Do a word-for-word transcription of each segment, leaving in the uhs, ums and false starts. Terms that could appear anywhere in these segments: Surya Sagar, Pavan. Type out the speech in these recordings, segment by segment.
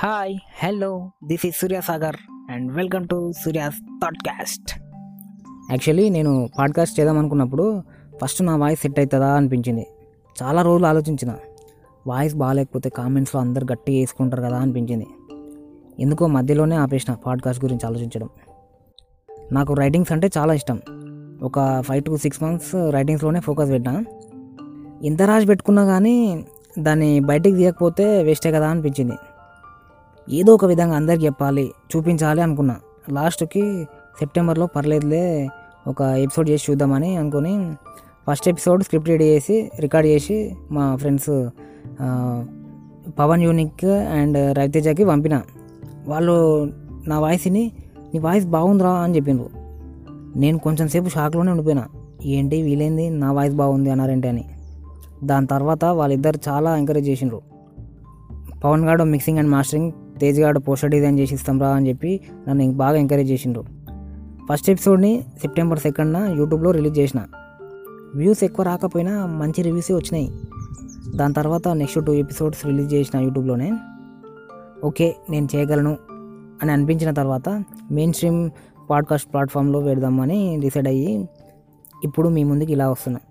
Hi, hello, this is Surya Sagar and welcome to Surya's thoughtcast. Actually నేను podcast చేద్దాం అనుకున్నప్పుడు first నా వాయిస్ సెట్ అవుతుందా అనిపించింది. చాలా రోజులు ఆలోచించిన, వాయిస్ బాగాలేకపోతే కామెంట్స్లో అందరు గట్టిగా వేసుకుంటారు కదా అనిపించింది. ఎందుకో మధ్యలోనే ఆపేసిన పాడ్కాస్ట్ గురించి ఆలోచించడం. నాకు రైటింగ్స్ అంటే చాలా ఇష్టం. ఒక ఫైవ్ టు సిక్స్ మంత్స్ రైటింగ్స్లోనే ఫోకస్ పెట్టాను. ఎంత రాసి పెట్టుకున్నా కానీ దాన్ని బయటికి తీయకపోతే వేస్టే కదా అనిపించింది. ఏదో ఒక విధంగా అందరికి చెప్పాలి, చూపించాలి అనుకున్నా. లాస్ట్కి సెప్టెంబర్లో పర్లేదులే ఒక ఎపిసోడ్ చేసి చూద్దామని అనుకుని ఫస్ట్ ఎపిసోడ్ స్క్రిప్ట్ రెడీ చేసి రికార్డ్ చేసి మా ఫ్రెండ్స్ పవన్ యూనిక్ అండ్ రవితేజకి పంపిన. వాళ్ళు నా వాయిస్ని నీ వాయిస్ బాగుందిరా అని చెప్పిండ్రు. నేను కొంచెం సేపు షాక్లోనే ఉండిపోయినా, ఏంటి వీలైంది నా వాయిస్ బాగుంది అన్నారేంటి అని. దాని తర్వాత వాళ్ళిద్దరు చాలా ఎంకరేజ్ చేసిండ్రు. పవన్ గారు మిక్సింగ్ అండ్ మాస్టరింగ్, తేజ్ గారు పోస్టర్ డిజైన్ చేసి ఇస్తాంరా అని చెప్పి నన్ను బాగా ఎంకరేజ్ చేసిండ్రు. ఫస్ట్ ఎపిసోడ్ని సెప్టెంబర్ సెకండ్న యూట్యూబ్లో రిలీజ్ చేసిన. వ్యూస్ ఎక్కువ రాకపోయినా మంచి రివ్యూసే వచ్చినాయి. దాని తర్వాత నెక్స్ట్ టూ ఎపిసోడ్స్ రిలీజ్ చేసిన యూట్యూబ్లోనే. ఓకే, నేను చేయగలను అని అనిపించిన తర్వాత మెయిన్ స్ట్రీమ్ పాడ్కాస్ట్ ప్లాట్ఫామ్లో పెడదామని డిసైడ్ అయ్యి ఇప్పుడు మీ ముందుకు ఇలా వస్తున్నా.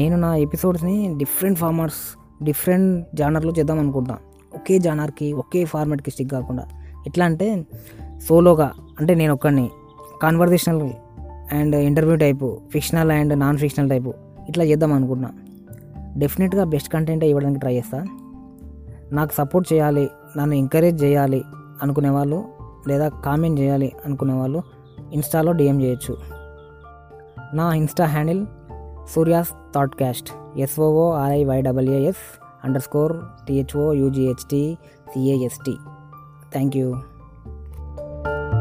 నేను నా ఎపిసోడ్స్ని డిఫరెంట్ ఫార్మాట్స్, డిఫరెంట్ జానర్లో చేద్దాం అనుకుంటాను. ఒకే జానర్కి, ఒకే ఫార్మాట్కి స్టిక్ కాకుండా, ఎట్లా అంటే సోలోగా, అంటే నేను ఒక్కడిని, conversational and interview type, fictional and non fictional type, ఇట్లా చేద్దాం అనుకుంటున్నా. డెఫినెట్గా బెస్ట్ కంటెంట్ ఇవ్వడానికి ట్రై చేస్తా. నాకు సపోర్ట్ చేయాలి, నన్ను ఎంకరేజ్ చేయాలి అనుకునేవాళ్ళు, లేదా కామెంట్ చేయాలి అనుకునేవాళ్ళు ఇన్స్టాలో డిఎం చేయొచ్చు. నా insta handle Surya's Thoughtcast, ఎస్ఓఓఆర్ఐవైడబ్ల్యూఏఎస్ under score THO యూజిహెచ్టీ సిఏఎస్టీ. Thank you.